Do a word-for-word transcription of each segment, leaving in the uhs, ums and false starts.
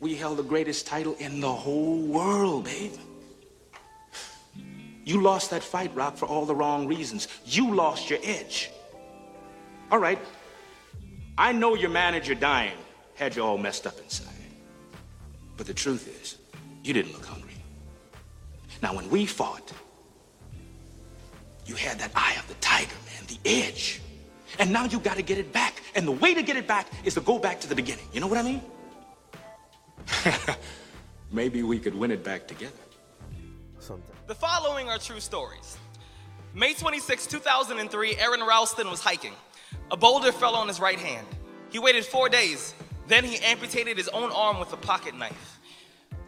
we held the greatest title in the whole world, babe. You lost that fight, Rock, for all the wrong reasons. You lost your edge. All right. I know your manager dying had you all messed up inside. But the truth is, you didn't look hungry. Now, when we fought, you had that eye of the tiger, man, the edge. And now you got to get it back. And the way to get it back is to go back to the beginning. You know what I mean? Maybe we could win it back together. Something. The following are true stories. May twenty-sixth, two thousand three, Aaron Ralston was hiking. A boulder fell on his right hand. He waited four days. Then he amputated his own arm with a pocket knife.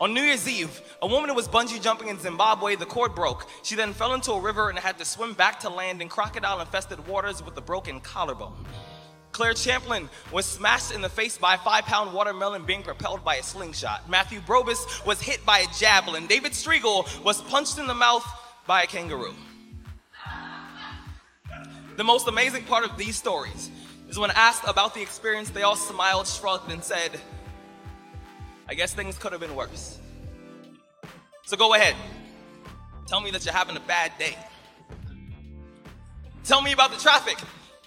On New Year's Eve, a woman who was bungee jumping in Zimbabwe, the cord broke. She then fell into a river and had to swim back to land in crocodile-infested waters with a broken collarbone. Claire Champlin was smashed in the face by a five-pound watermelon being propelled by a slingshot. Matthew Brobus was hit by a javelin. David Striegel was punched in the mouth by a kangaroo. The most amazing part of these stories is when asked about the experience, they all smiled, shrugged, and said, I guess things could have been worse. So go ahead. Tell me that you're having a bad day. Tell me about the traffic.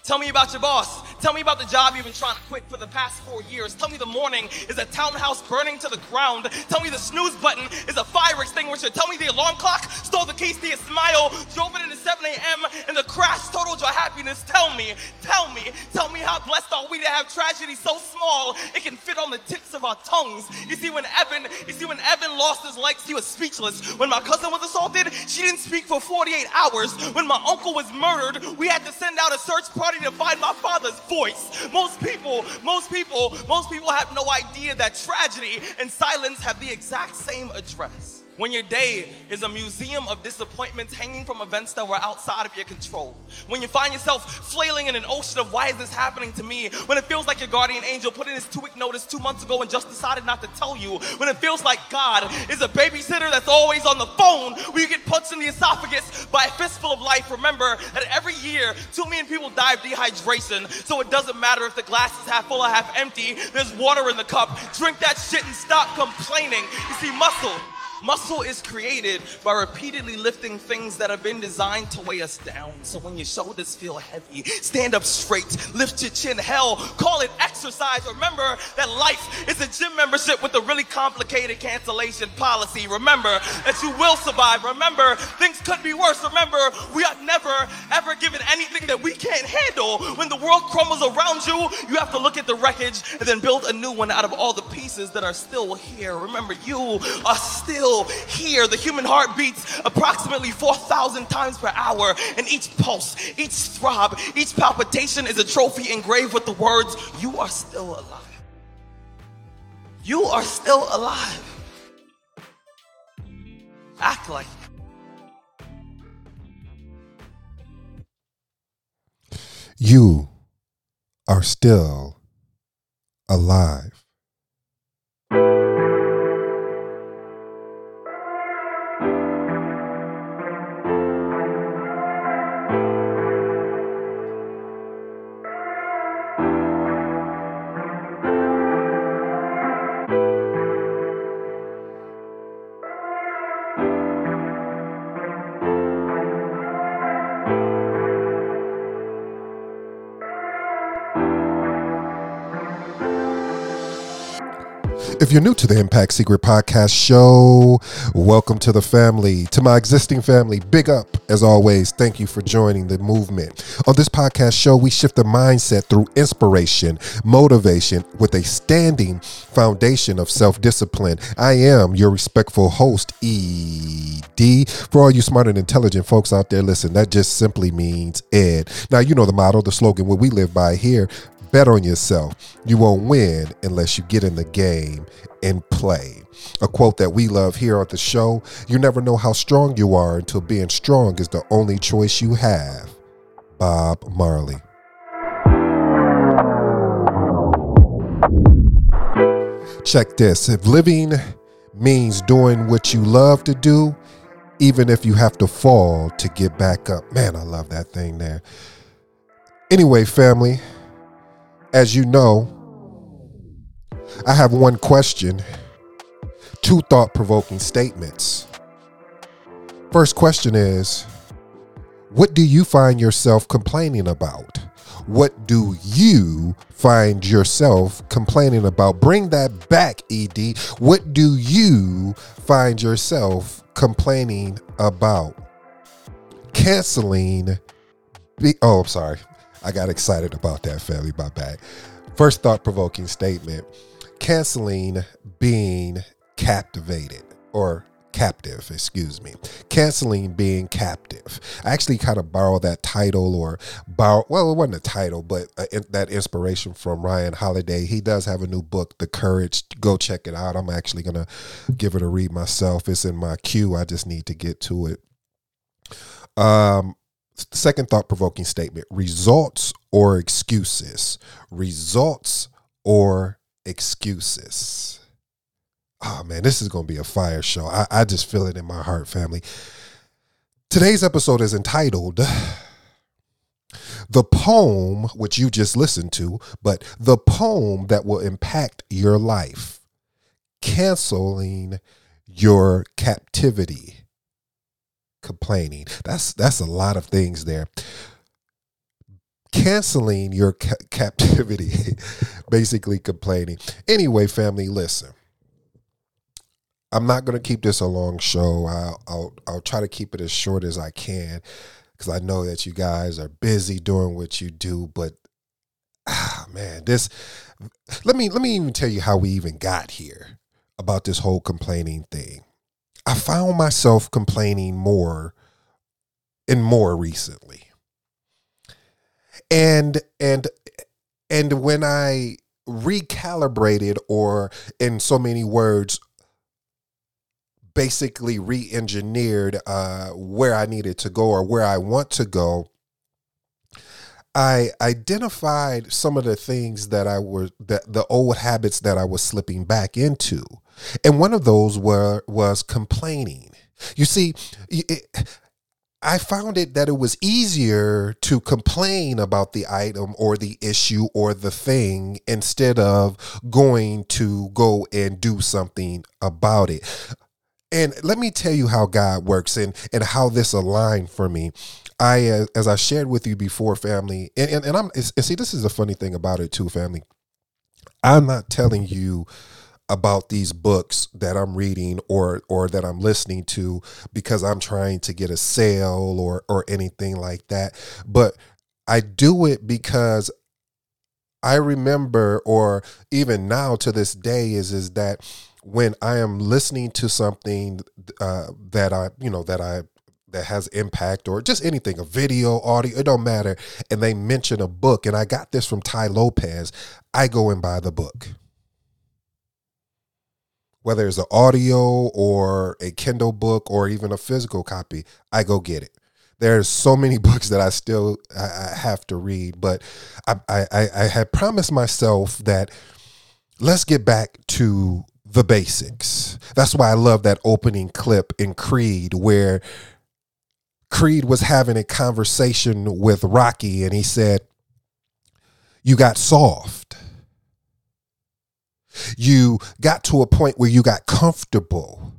Tell me about your boss. Tell me about the job you've been trying to quit for the past four years. Tell me the morning is a townhouse burning to the ground. Tell me the snooze button is a fire extinguisher. Tell me the alarm clock stole the keys to your smile, drove it into seven a.m. and the crash totaled your happiness. Tell me, tell me, tell me how blessed are we to have tragedy so small it can fit on the tips of our tongues. You see, when Evan, you see, when Evan lost his legs, he was speechless. When my cousin was assaulted, she didn't speak for forty-eight hours. When my uncle was murdered, we had to send out a search party to find my father's voice. Most people, most people, most people have no idea that tragedy and silence have the exact same address. When your day is a museum of disappointments hanging from events that were outside of your control. When you find yourself flailing in an ocean of why is this happening to me? When it feels like your guardian angel put in his two-week notice two months ago and just decided not to tell you. When it feels like God is a babysitter that's always on the phone where you get punched in the esophagus by a fistful of life. Remember that every year, two million people die of dehydration. So it doesn't matter if the glass is half full or half empty. There's water in the cup. Drink that shit and stop complaining. You see, muscle. Muscle is created by repeatedly lifting things that have been designed to weigh us down. So when your shoulders feel heavy, stand up straight, lift your chin. Hell, call it exercise. Remember that life is a gym membership with a really complicated cancellation policy. Remember that you will survive. Remember, things could be worse. Remember, we are never, ever given anything that we can't handle. When the world crumbles around you, you have to look at the wreckage and then build a new one out of all the pieces that are still here. Remember, you are still here. The human heart beats approximately four thousand times per hour, and each pulse, each throb, each palpitation is a trophy engraved with the words, you are still alive. You are still alive. Act like you are still alive. If you're new to the Impact Secret Podcast show, welcome to the family. To my existing family, big up as always. Thank you for joining the movement. On this podcast show, we shift the mindset through inspiration, motivation, with a standing foundation of self-discipline. I am your respectful host, E D. For all you smart and intelligent folks out there, listen, that just simply means Ed. Now, you know the motto, the slogan, what we live by here. Bet on yourself. You won't win unless you get in the game and play. A quote that we love here at the show. You never know how strong you are until being strong is the only choice you have. Bob Marley. Check this. If living means doing what you love to do, even if you have to fall to get back up. Man, I love that thing there. Anyway, family. As you know, I have one question two thought-provoking statements. First question is, what do you find yourself complaining about? What do you find yourself complaining about? Bring that back, E D. What do you find yourself complaining about? Canceling. Be- oh, I'm sorry. I got excited about that, family. My bad. First thought-provoking statement. Canceling being captivated or captive, excuse me. Canceling being captive. I actually kind of borrowed that title or borrow, well, it wasn't a title, but uh, in, that inspiration from Ryan Holiday. He does have a new book, The Courage. Go check it out. I'm actually going to give it a read myself. It's in my queue. I just need to get to it. Um, second thought-provoking statement, results or excuses. Results or excuses. Oh man, this is going to be a fire show. I, I just feel it in my heart, family. Today's episode is entitled The Poem, which you just listened to, but the poem that will impact your life. Canceling your captivity. Complaining. That's that's a lot of things there. Canceling your ca- captivity. Basically complaining. Anyway, family, listen. I'm not going to keep this a long show. I'll, I'll I'll try to keep it as short as I can because I know that you guys are busy doing what you do. But ah, man, this let me let me even tell you how we even got here about this whole complaining thing. I found myself complaining more and more recently, and and and when I recalibrated, or in so many words, basically re-engineered uh, where I needed to go or where I want to go, I identified some of the things that I were that the old habits that I was slipping back into. And one of those were was complaining. You see, it, I found it that it was easier to complain about the item or the issue or the thing instead of going to go and do something about it. And let me tell you how God works and, and how this aligned for me. I, uh, as I shared with you before, family, and, and, and I'm, and see, this is the funny thing about it too, family. I'm not telling you about these books that I'm reading or, or that I'm listening to because I'm trying to get a sale or, or anything like that. But I do it because I remember, or even now to this day is, is that when I am listening to something uh, that I, you know, that I, that has impact or just anything, a video, audio, it don't matter. And they mention a book, and I got this from Ty Lopez. I go and buy the book, whether it's an audio or a Kindle book or even a physical copy. I go get it. There's so many books that I still I, I have to read, but I, I, I had promised myself that let's get back to the basics. That's why I love that opening clip in Creed where Creed was having a conversation with Rocky and he said, you got soft. You got to a point where you got comfortable.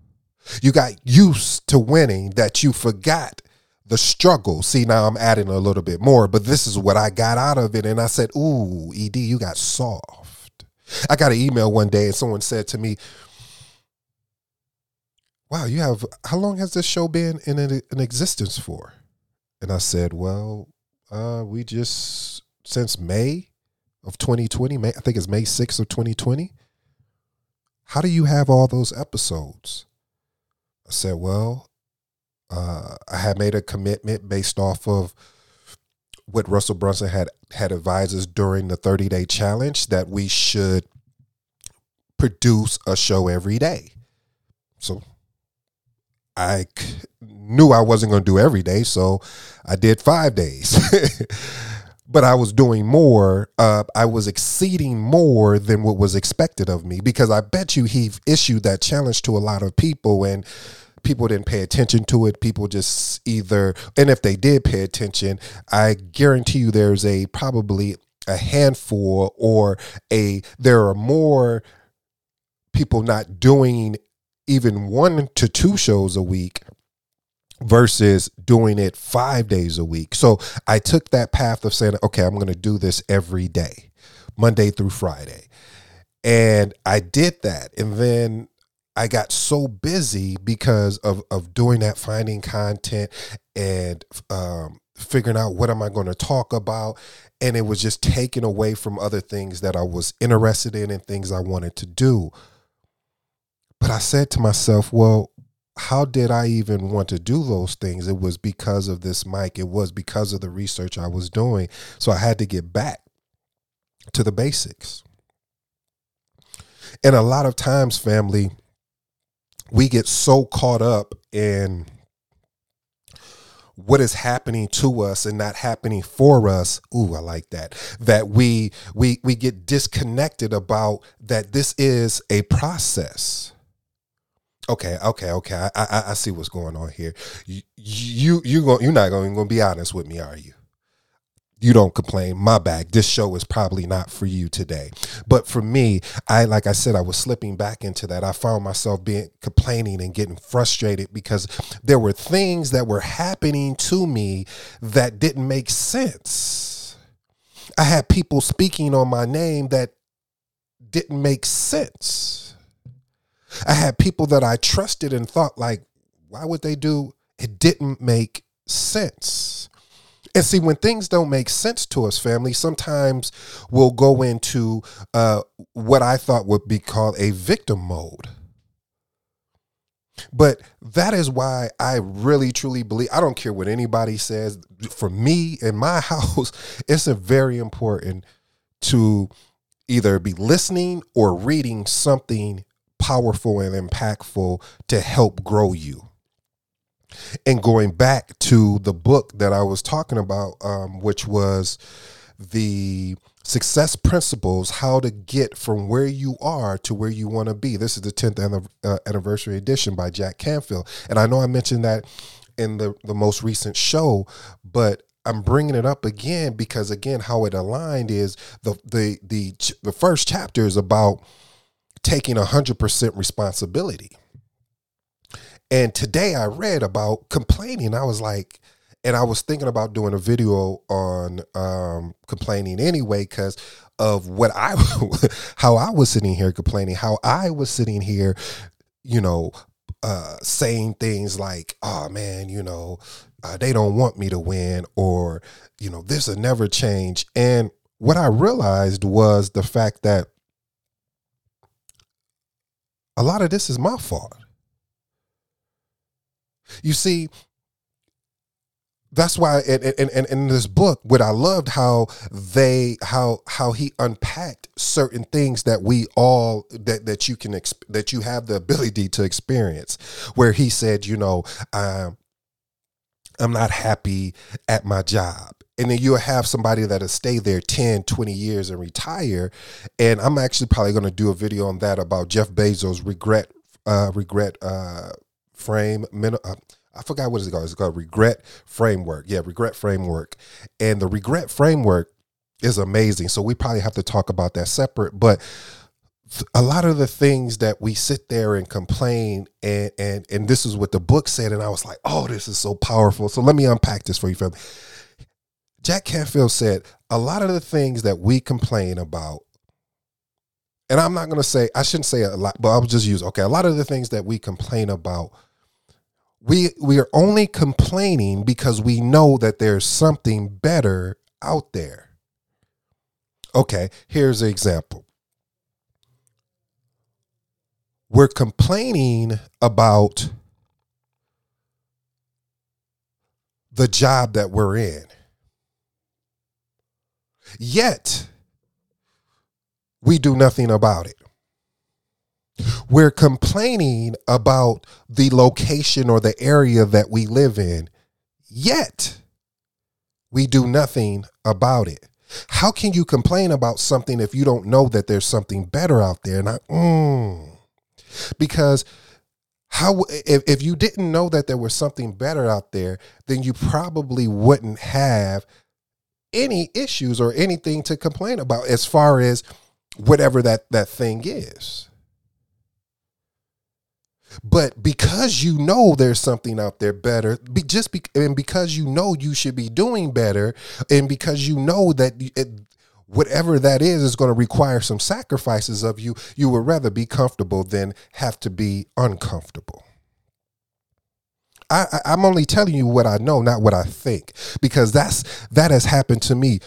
You got used to winning that you forgot the struggle. See, now I'm adding a little bit more, but this is what I got out of it. And I said, ooh, E D, you got soft. I got an email one day and someone said to me, wow, you have, how long has this show been in, in existence for? And I said, well, uh, we just, since May of twenty twenty, May, I think it's May sixth of twenty twenty. How do you have all those episodes? I said, well, uh, I had made a commitment based off of what Russell Brunson had had advised us during the thirty-day challenge that we should produce a show every day. So I c- knew I wasn't going to do every day, so I did five days. But I was doing more. Uh, I was exceeding more than what was expected of me because I bet you he issued that challenge to a lot of people and people didn't pay attention to it. People just either, and if they did pay attention, I guarantee you there's a probably a handful or a there are more people not doing even one to two shows a week versus doing it five days a week. So I took that path of saying, okay, I'm going to do this every day, Monday through Friday. And I did that. And then I got so busy because of, of doing that, finding content and um, figuring out what am I going to talk about. And it was just taken away from other things that I was interested in and things I wanted to do. But I said to myself, well, how did I even want to do those things? It was because of this mic. It was because of the research I was doing. So I had to get back to the basics. And a lot of times, family, we get so caught up in what is happening to us and not happening for us. Ooh, I like that. That we we we get disconnected about that this is a process. Okay, okay, okay. I I, I see what's going on here. You you you go, you're not going to be honest with me, are you? You don't complain. My bad. This show is probably not for you today. But for me, I, like I said, I was slipping back into that. I found myself being complaining and getting frustrated because there were things that were happening to me that didn't make sense. I had people speaking on my name that didn't make sense. I had people that I trusted and thought, like, why would they do? It didn't make sense. And see, when things don't make sense to us, family, sometimes we'll go into uh, what I thought would be called a victim mode. But that is why I really, truly believe, I don't care what anybody says, for me in my house, it's very important to either be listening or reading something powerful and impactful to help grow you. And going back to the book that I was talking about, um, which was the Success Principles, How to Get from Where You Are to Where You Want to Be. This is the tenth uh, anniversary edition by Jack Canfield. And I know I mentioned that in the, the most recent show, but I'm bringing it up again because, again, how it aligned is the the the, ch- the first chapter is about taking one hundred percent responsibility. And today I read about complaining. I was like, and I was thinking about doing a video on um, complaining anyway, because of what I, how I was sitting here complaining, how I was sitting here, you know, uh, saying things like, oh man, you know, uh, they don't want me to win, or, you know, this will never change. And what I realized was the fact that a lot of this is my fault. You see, that's why in, in, in, in this book, what I loved how they how how he unpacked certain things that we all that, that you can exp- that you have the ability to experience, where he said, you know, um, I'm not happy at my job. And then you'll have somebody that'll stay there ten, twenty years and retire. And I'm actually probably going to do a video on that about Jeff Bezos' regret, uh, regret. Uh, frame uh, I forgot what it's called. It's called regret framework. Yeah, regret framework. And the regret framework is amazing. So we probably have to talk about that separate. But th- a lot of the things that we sit there and complain, and and and this is what the book said. And I was like, oh, this is so powerful. So let me unpack this for you, family. Jack Canfield said a lot of the things that we complain about. And I'm not going to say, I shouldn't say a lot, but I'll just use, okay, a lot of the things that we complain about, we we are only complaining because we know that there's something better out there. Okay, here's an example. We're complaining about the job that we're in. Yet, we do nothing about it. We're complaining about the location or the area that we live in, yet we do nothing about it. How can you complain about something if you don't know that there's something better out there? And I, mm, because how if, if you didn't know that there was something better out there, then you probably wouldn't have any issues or anything to complain about as far as whatever that, that thing is. But because you know there's something out there better, be, just be, and because you know you should be doing better, and because you know that it, whatever that is is going to require some sacrifices of you, you would rather be comfortable than have to be uncomfortable. I, I, I'm only telling you what I know, not what I think, because that's that has happened to me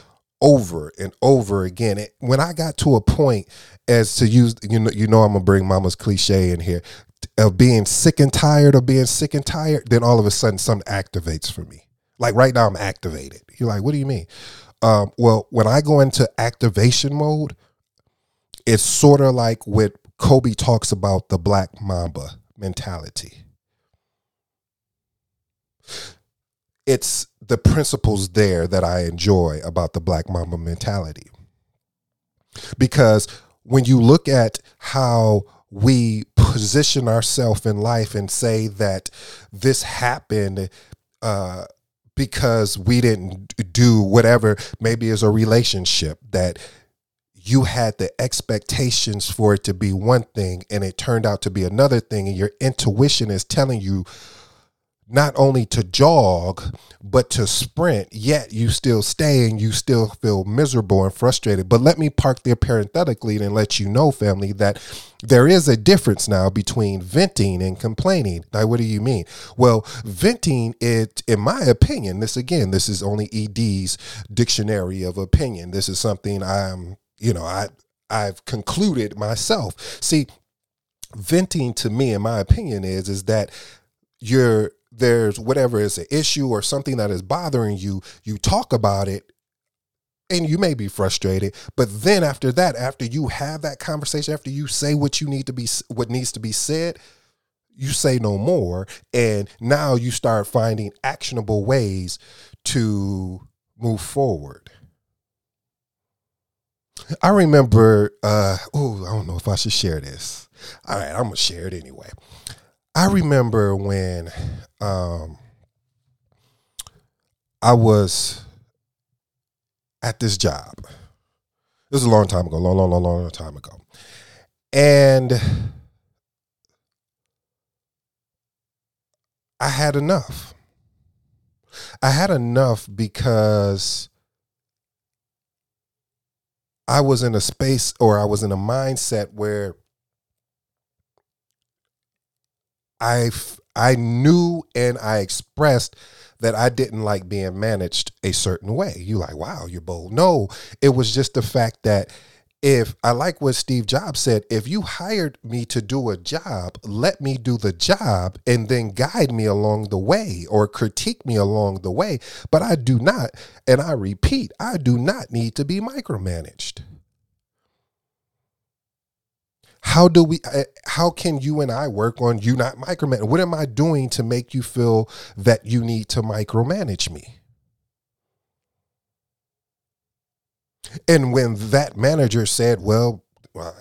over and over again. It, when I got to a point, as to use, you know, you know, I'm gonna bring mama's cliche in here, of being sick and tired of being sick and tired. Then all of a sudden something activates for me. Like right now I'm activated. You're like, what do you mean? Um, well, when I go into activation mode, it's sort of like what Kobe talks about, the Black Mamba mentality. It's the principles there that I enjoy about the Black Mamba mentality. Because when you look at how we position ourselves in life and say that this happened uh, because we didn't do whatever, maybe it's a relationship that you had the expectations for it to be one thing and it turned out to be another thing, and your intuition is telling you not only to jog, but to sprint, yet you still stay and you still feel miserable and frustrated. But let me park there parenthetically and let you know, family, that there is a difference now between venting and complaining. Now, what do you mean? Well, venting, it, in my opinion, this again, this is only E D's dictionary of opinion. This is something I'm, you know, I, I've concluded myself. See, venting to me, in my opinion, is, is that you're, there's whatever is an issue or something that is bothering you, you talk about it and you may be frustrated. But then after that, after you have that conversation, after you say what you need to be, what needs to be said, you say no more. And now you start finding actionable ways to move forward. I remember, uh, oh, I don't know if I should share this. All right, I'm going to share it anyway. I remember when um, I was at this job. This is a long time ago, long, long, long, long time ago. And I had enough. I had enough because I was in a space, or I was in a mindset where I, I knew and I expressed that I didn't like being managed a certain way. You like, wow, you're bold. No, it was just the fact that if I like what Steve Jobs said, if you hired me to do a job, let me do the job and then guide me along the way or critique me along the way. But I do not. And I repeat, I do not need to be micromanaged. How do we, how can you and I work on you not micromanage? What am I doing to make you feel that you need to micromanage me? And when that manager said, well, uh,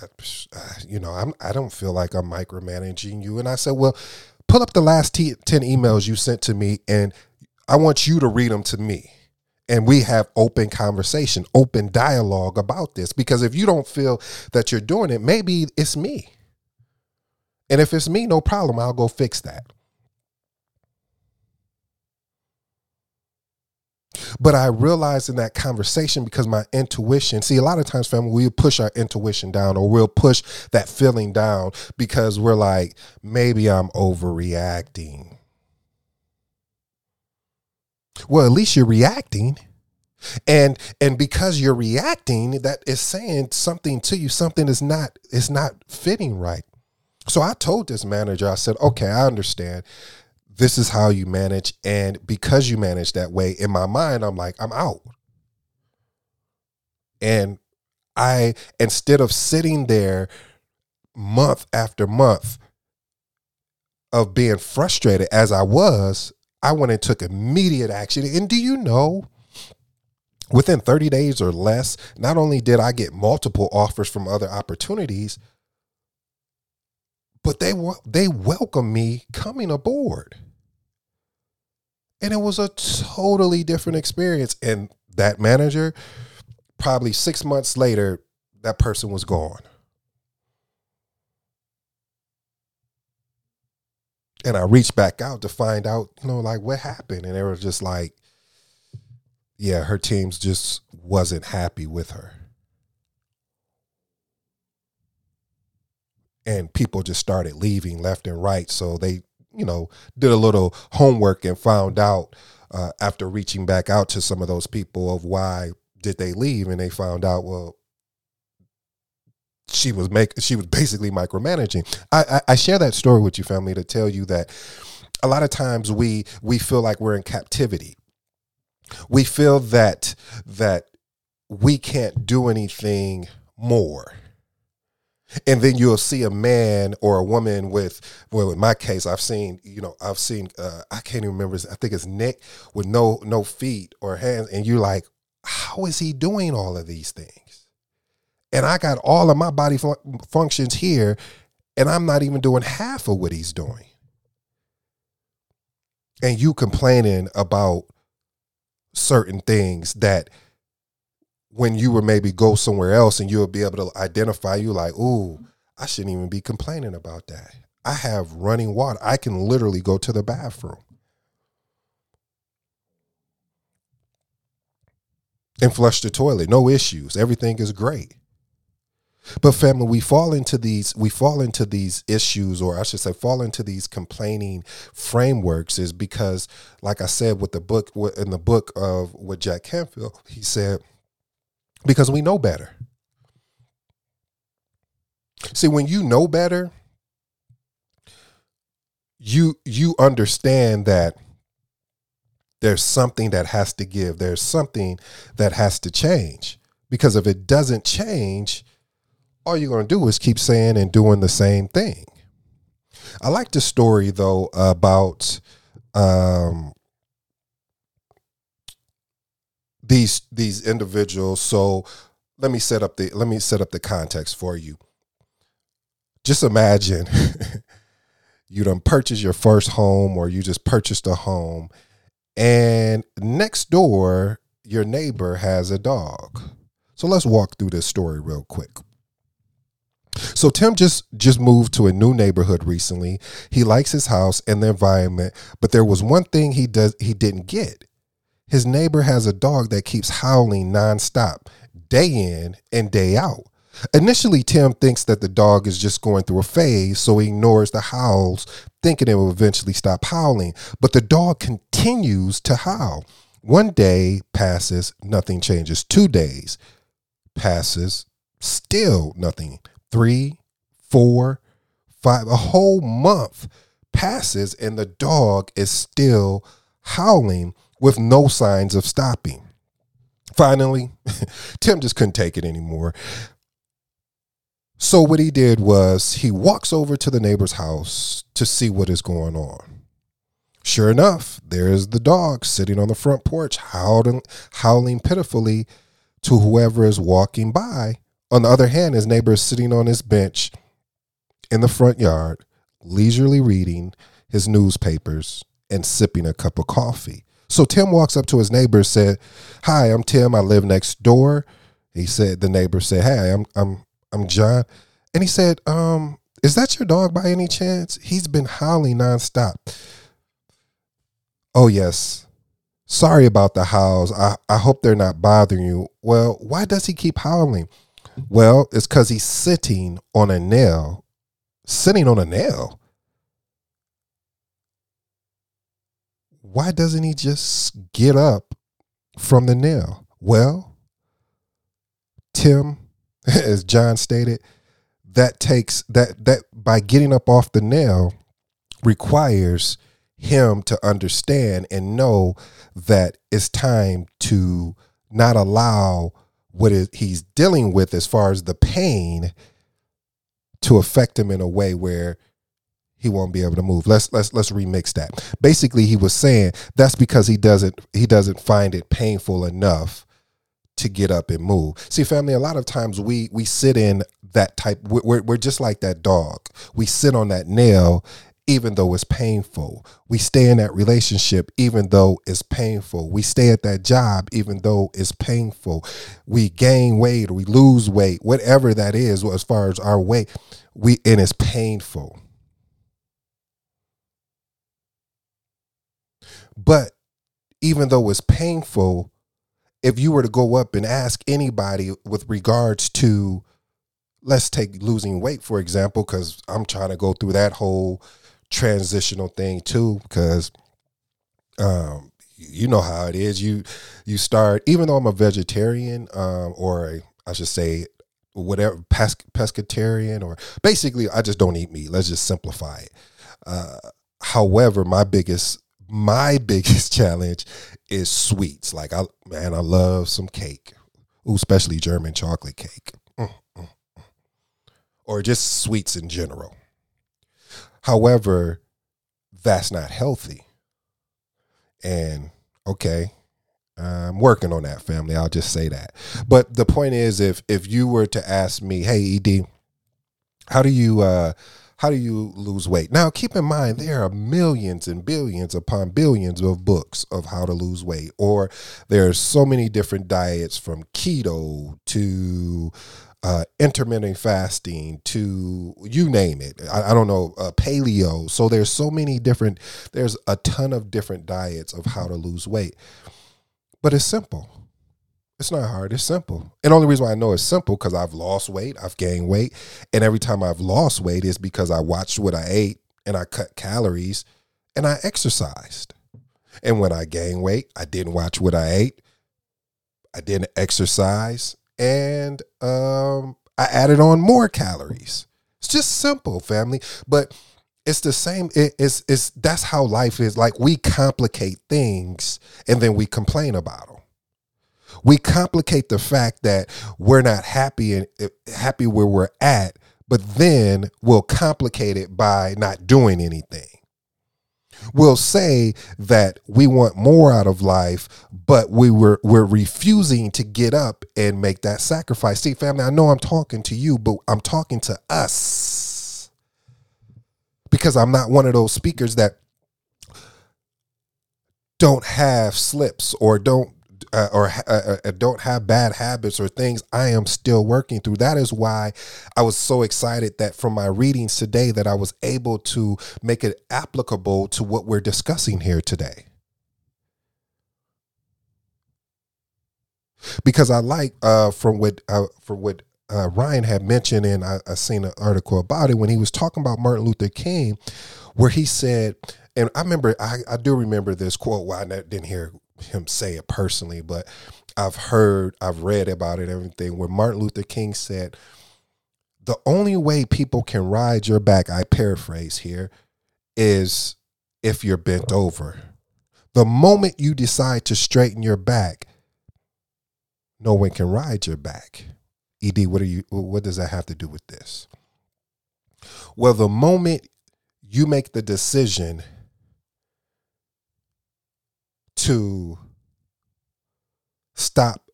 you know, I'm, I don't feel like I'm micromanaging you. And I said, well, pull up the last t- ten emails you sent to me and I want you to read them to me. And we have open conversation, open dialogue about this. Because if you don't feel that you're doing it, maybe it's me. And if it's me, no problem. I'll go fix that. But I realized in that conversation, because my intuition, see, a lot of times, family, we'll push our intuition down or we'll push that feeling down because we're like, maybe I'm overreacting. Well, at least you're reacting. And and because you're reacting, that is saying something to you. Something is not, it's not fitting right. So I told this manager, I said, okay, I understand. This is how you manage. And because you manage that way, in my mind, I'm like, I'm out. And I, instead of sitting there month after month of being frustrated as I was, I went and took immediate action. And do you know, within thirty days or less, not only did I get multiple offers from other opportunities, but they they welcomed me coming aboard. And it was a totally different experience. And that manager, probably six months later, that person was gone. And I reached back out to find out, you know, like what happened. And they were just like, yeah, her teams just wasn't happy with her. And people just started leaving left and right. So they, you know, did a little homework and found out uh, after reaching back out to some of those people of why did they leave. And they found out, well, she was make, she was basically micromanaging. I, I, I share that story with you, family, to tell you that a lot of times we we feel like we're in captivity. We feel that that we can't do anything more. And then you'll see a man or a woman with, well, in my case, I've seen, you know, I've seen, uh, I can't even remember, I think it's Nick with no no feet or hands. And you're like, how is he doing all of these things? And I got all of my body fun- functions here, and I'm not even doing half of what he's doing. And you complaining about certain things that when you were maybe go somewhere else and you'll be able to identify, you like, ooh, I shouldn't even be complaining about that. I have running water. I can literally go to the bathroom. And flush the toilet. No issues. Everything is great. But family, we fall into these, we fall into these issues, or I should say fall into these complaining frameworks is because, like I said, with the book, in the book of with Jack Canfield, he said, because we know better. See, when you know better, you you understand that there's something that has to give. There's something that has to change. Because if it doesn't change, all you're going to do is keep saying and doing the same thing. I like the story, though, about um, these these individuals. So let me set up the let me set up the context for you. Just imagine you done purchased your first home, or you just purchased a home. And next door, your neighbor has a dog. So let's walk through this story real quick. So Tim just, just moved to a new neighborhood recently. He likes his house and the environment, but there was one thing he does he didn't get. His neighbor has a dog that keeps howling nonstop, day in and day out. Initially, Tim thinks that the dog is just going through a phase, so he ignores the howls, thinking it will eventually stop howling. But the dog continues to howl. One day passes, nothing changes. Two days passes, still nothing. Three, four, five, a whole month passes, and the dog is still howling with no signs of stopping. Finally, Tim just couldn't take it anymore. So what he did was he walks over to the neighbor's house to see what is going on. Sure enough, there's the dog sitting on the front porch, howling, howling pitifully to whoever is walking by. On the other hand, his neighbor is sitting on his bench in the front yard, leisurely reading his newspapers and sipping a cup of coffee. So Tim walks up to his neighbor and said, "Hi, I'm Tim. I live next door." He said, the neighbor said, "Hey, I'm, I'm, I'm John." And he said, um, "Is that your dog by any chance? He's been howling nonstop." "Oh, yes. Sorry about the howls. I, I hope they're not bothering you." "Well, why does he keep howling?" "Well, it's because he's sitting on a nail." "Sitting on a nail? Why doesn't he just get up from the nail?" "Well, Tim, as John stated, that takes that that by getting up off the nail requires him to understand and know that it's time to not allow what is, he's dealing with as far as the pain to affect him in a way where he won't be able to move." Let's let's let's remix that. Basically, he was saying that's because he doesn't he doesn't find it painful enough to get up and move. See, family, a lot of times we we sit in that type. We're we're just like that dog. We sit on that nail, even though it's painful. We stay in that relationship, even though it's painful. We stay at that job, even though it's painful. We gain weight or we lose weight, whatever that is, as far as our weight, we and it's painful. But even though it's painful, if you were to go up and ask anybody with regards to, let's take losing weight, for example, because I'm trying to go through that whole transitional thing too, because um, you know how it is. You you start, even though I'm a vegetarian um, or a, I should say whatever, pes- pescatarian, or basically I just don't eat meat. Let's just simplify it. Uh, however, my biggest my biggest challenge is sweets. Like, I man, I love some cake, ooh, especially German chocolate cake, mm, mm, mm. or just sweets in general. However, that's not healthy. And okay, I'm working on that, family. I'll just say that. But the point is, if if you were to ask me, hey, E D, how do you uh, how do you lose weight? Now, keep in mind, there are millions and billions upon billions of books of how to lose weight, or there are so many different diets, from keto to uh, intermittent fasting to you name it. I, I don't know, uh, paleo. So there's so many different. There's a ton of different diets of how to lose weight. But it's simple. It's not hard. It's simple. And the only reason why I know it's simple, because I've lost weight, I've gained weight. And every time I've lost weight is because I watched what I ate and I cut calories and I exercised. And when I gained weight, I didn't watch what I ate. I didn't exercise. And um, I added on more calories. It's just simple, family. But it's the same. It, it's it's that's how life is. Like, we complicate things and then we complain about them. We complicate the fact that we're not happy and happy where we're at, but then we'll complicate it by not doing anything. We'll say that we want more out of life, but we were we're refusing to get up and make that sacrifice. See, family, I know I'm talking to you, but I'm talking to us. Because I'm not one of those speakers that don't have slips or don't uh, or uh, don't have bad habits or things I am still working through. That is why I was so excited that from my readings today that I was able to make it applicable to what we're discussing here today. Because I like uh, from what uh, from what. Uh, Ryan had mentioned, and I, I seen an article about it when he was talking about Martin Luther King, where he said, and I remember, I, I do remember this quote. Well, I didn't hear him say it personally, but I've heard, I've read about it, everything, where Martin Luther King said, the only way people can ride your back, I paraphrase here, is if you're bent over. The moment you decide to straighten your back, no one can ride your back. E D, what are you? What does that have to do with this? Well, the moment you make the decision to stop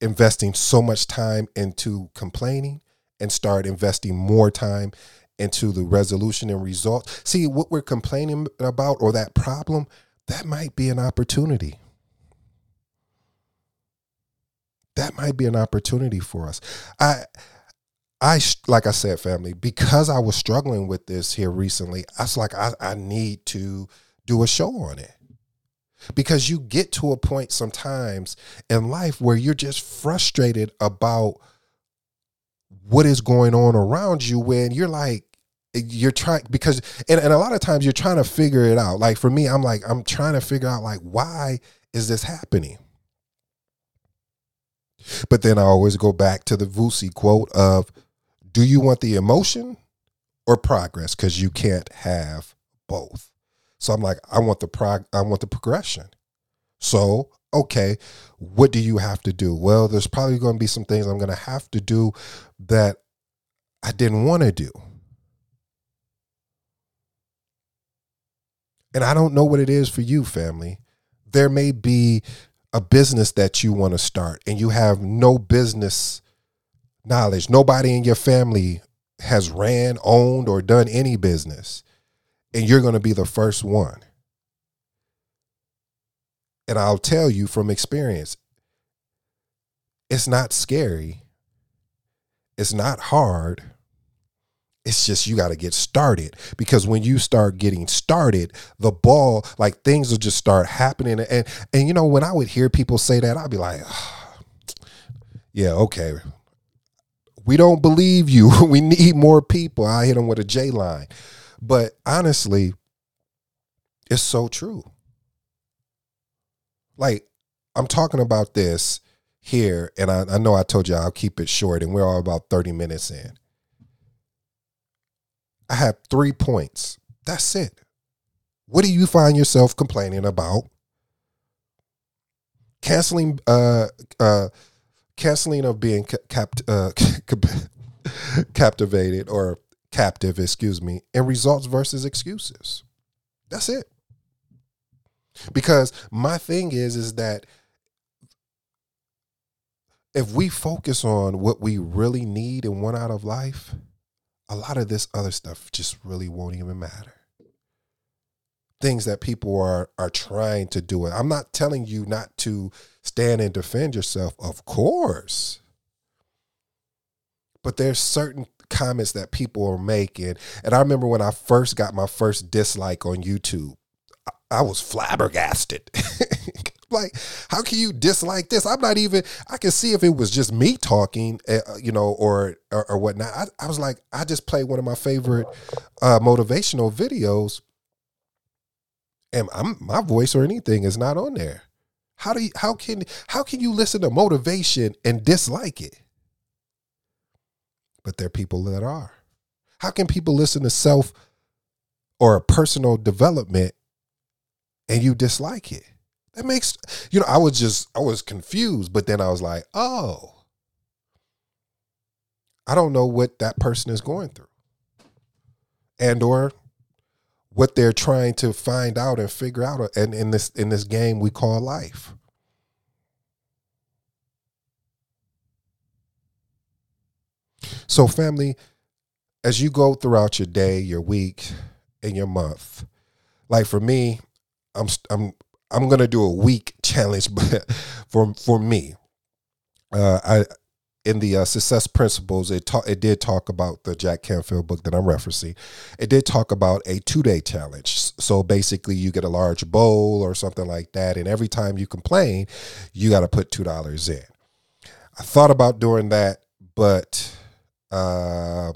investing so much time into complaining and start investing more time into the resolution and results. See, what we're complaining about or that problem, that might be an opportunity. That might be an opportunity for us. I, I, like I said, family, because I was struggling with this here recently, I was like, I, I need to do a show on it, because you get to a point sometimes in life where you're just frustrated about what is going on around you, when you're like, you're trying, because, and, and a lot of times you're trying to figure it out. Like for me, I'm like, I'm trying to figure out, like, why is this happening? But then I always go back to the Vusi quote of, do you want the emotion or progress? Because you can't have both. So I'm like, I want the prog- I want the progression. So, okay, what do you have to do? Well, there's probably going to be some things I'm going to have to do that I didn't want to do. And I don't know what it is for you, family. There may be a business that you want to start and you have no business knowledge. Nobody in your family has ran, owned, or done any business, and you're going to be the first one. And I'll tell you from experience, it's not scary. It's not hard. It's just you got to get started, because when you start getting started, the ball, like things will just start happening. And, and you know, when I would hear people say that, I'd be like, oh, yeah, okay. We don't believe you. We need more people. I hit them with a J line. But honestly, it's so true. Like, I'm talking about this here, and I, I know I told you I'll keep it short, and we're all about thirty minutes in. I have three points. That's it. What do you find yourself complaining about? Canceling, uh, uh, canceling of being capt- uh, captivated or captive, excuse me, and results versus excuses. That's it. Because my thing is, is that if we focus on what we really need and want out of life, a lot of this other stuff just really won't even matter. Things that people are are trying to do. I'm not telling you not to stand and defend yourself, of course. But there's certain comments that people are making. And I remember when I first got my first dislike on YouTube, I, I was flabbergasted. Like, how can you dislike this? I'm not even, I can see if it was just me talking, uh, you know, or, or, or whatnot. I, I was like, I just played one of my favorite uh, motivational videos, and I'm, my voice or anything is not on there. How do you, how can, how can you listen to motivation and dislike it? But there are people that are. How can people listen to self or personal development and you dislike it? That makes, you know, I was just, I was confused, but then I was like, oh, I don't know what that person is going through, and or what they're trying to find out and figure out. And in this, in this game we call life. So family, as you go throughout your day, your week, and your month, like for me, I'm, I'm, I'm going to do a week challenge, but for, for me, uh, I, in the uh, success principles, it ta- it did talk about the Jack Canfield book that I'm referencing. It did talk about a two day challenge. So basically you get a large bowl or something like that. And every time you complain, you got to put two dollars in. I thought about doing that, but, um, uh,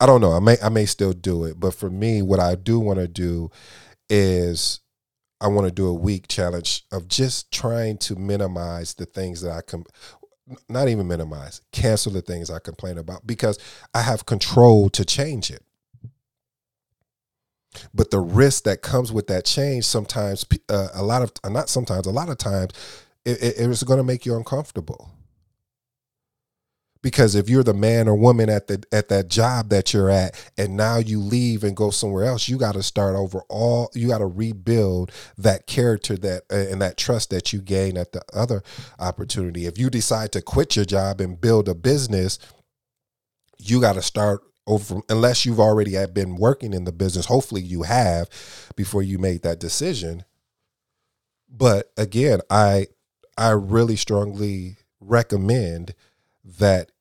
I don't know. I may, I may still do it, but for me, what I do want to do is, I want to do a week challenge of just trying to minimize the things that I can, com- not even minimize, cancel the things I complain about, because I have control to change it. But the risk that comes with that change sometimes, uh, a lot of, not sometimes, a lot of times, it, it, it's going to make you uncomfortable. Because if you're the man or woman at the at that job that you're at, and now you leave and go somewhere else, you got to start over all. You got to rebuild that character that uh, and that trust that you gain at the other opportunity. If you decide to quit your job and build a business, you got to start over, unless you've already have been working in the business. Hopefully you have before you made that decision. But again, I I really strongly recommend that.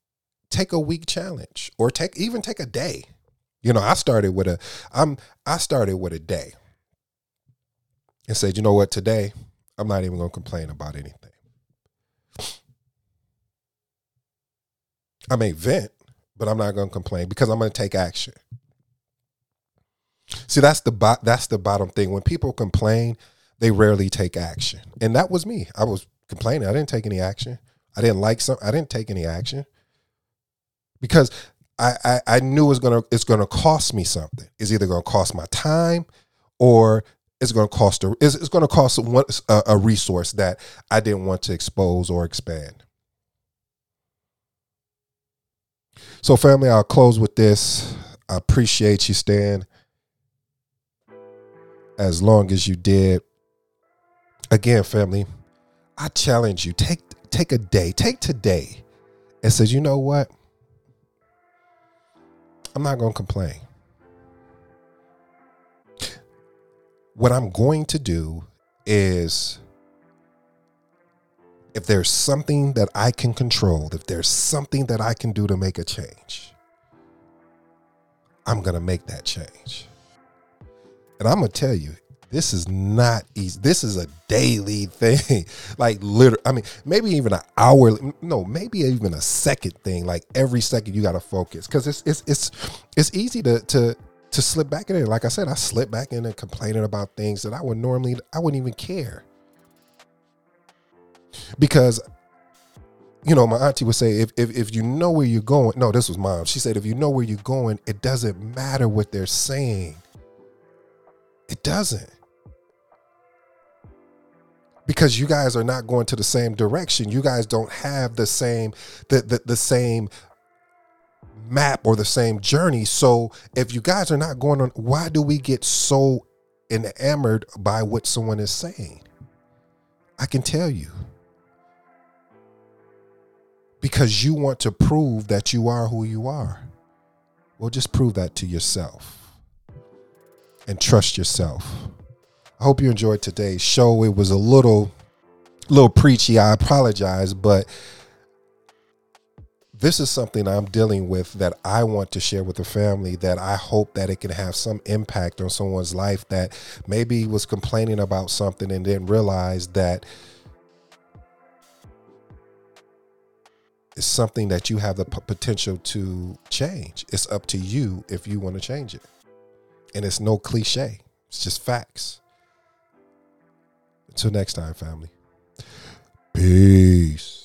Take a week challenge, or take even take a day. You know, I started with a I'm I started with a day and said, you know what, today I'm not even going to complain about anything. I may vent, but I'm not going to complain, because I'm going to take action. See, that's the bo- that's the bottom thing. When people complain, they rarely take action. And that was me. I was complaining. I didn't take any action. I didn't like something. I didn't take any action. Because I, I, I knew it's gonna it's gonna cost me something. It's either gonna cost my time, or it's gonna cost a it's, it's gonna cost a, a resource that I didn't want to expose or expand. So, family, I'll close with this. I appreciate you staying as long as you did. Again, family, I challenge you. Take take a day. Take today, and say, you know what? I'm not going to complain. What I'm going to do is, if there's something that I can control, if there's something that I can do to make a change, I'm going to make that change. And I'm going to tell you, this is not easy. This is a daily thing. Like, literally, I mean, maybe even an hourly, no, maybe even a second thing. Like, every second you got to focus, because it's it's it's it's easy to to to slip back in there. Like I said, I slipped back in and complaining about things that I would normally, I wouldn't even care. Because, you know, my auntie would say, if, if if you know where you're going, no, this was mom. She said, if you know where you're going, it doesn't matter what they're saying. It doesn't. Because you guys are not going to the same direction. You guys don't have the same, the, the, the same map or the same journey. So if you guys are not going on, why do we get so enamored by what someone is saying? I can tell you. Because you want to prove that you are who you are. Well, just prove that to yourself and trust yourself. I hope you enjoyed today's show. It was a little, little preachy. I apologize, but this is something I'm dealing with that I want to share with the family, that I hope that it can have some impact on someone's life that maybe was complaining about something and didn't realize that it's something that you have the p- potential to change. It's up to you if you want to change it. And it's no cliche. It's just facts. Until next time, family. Peace.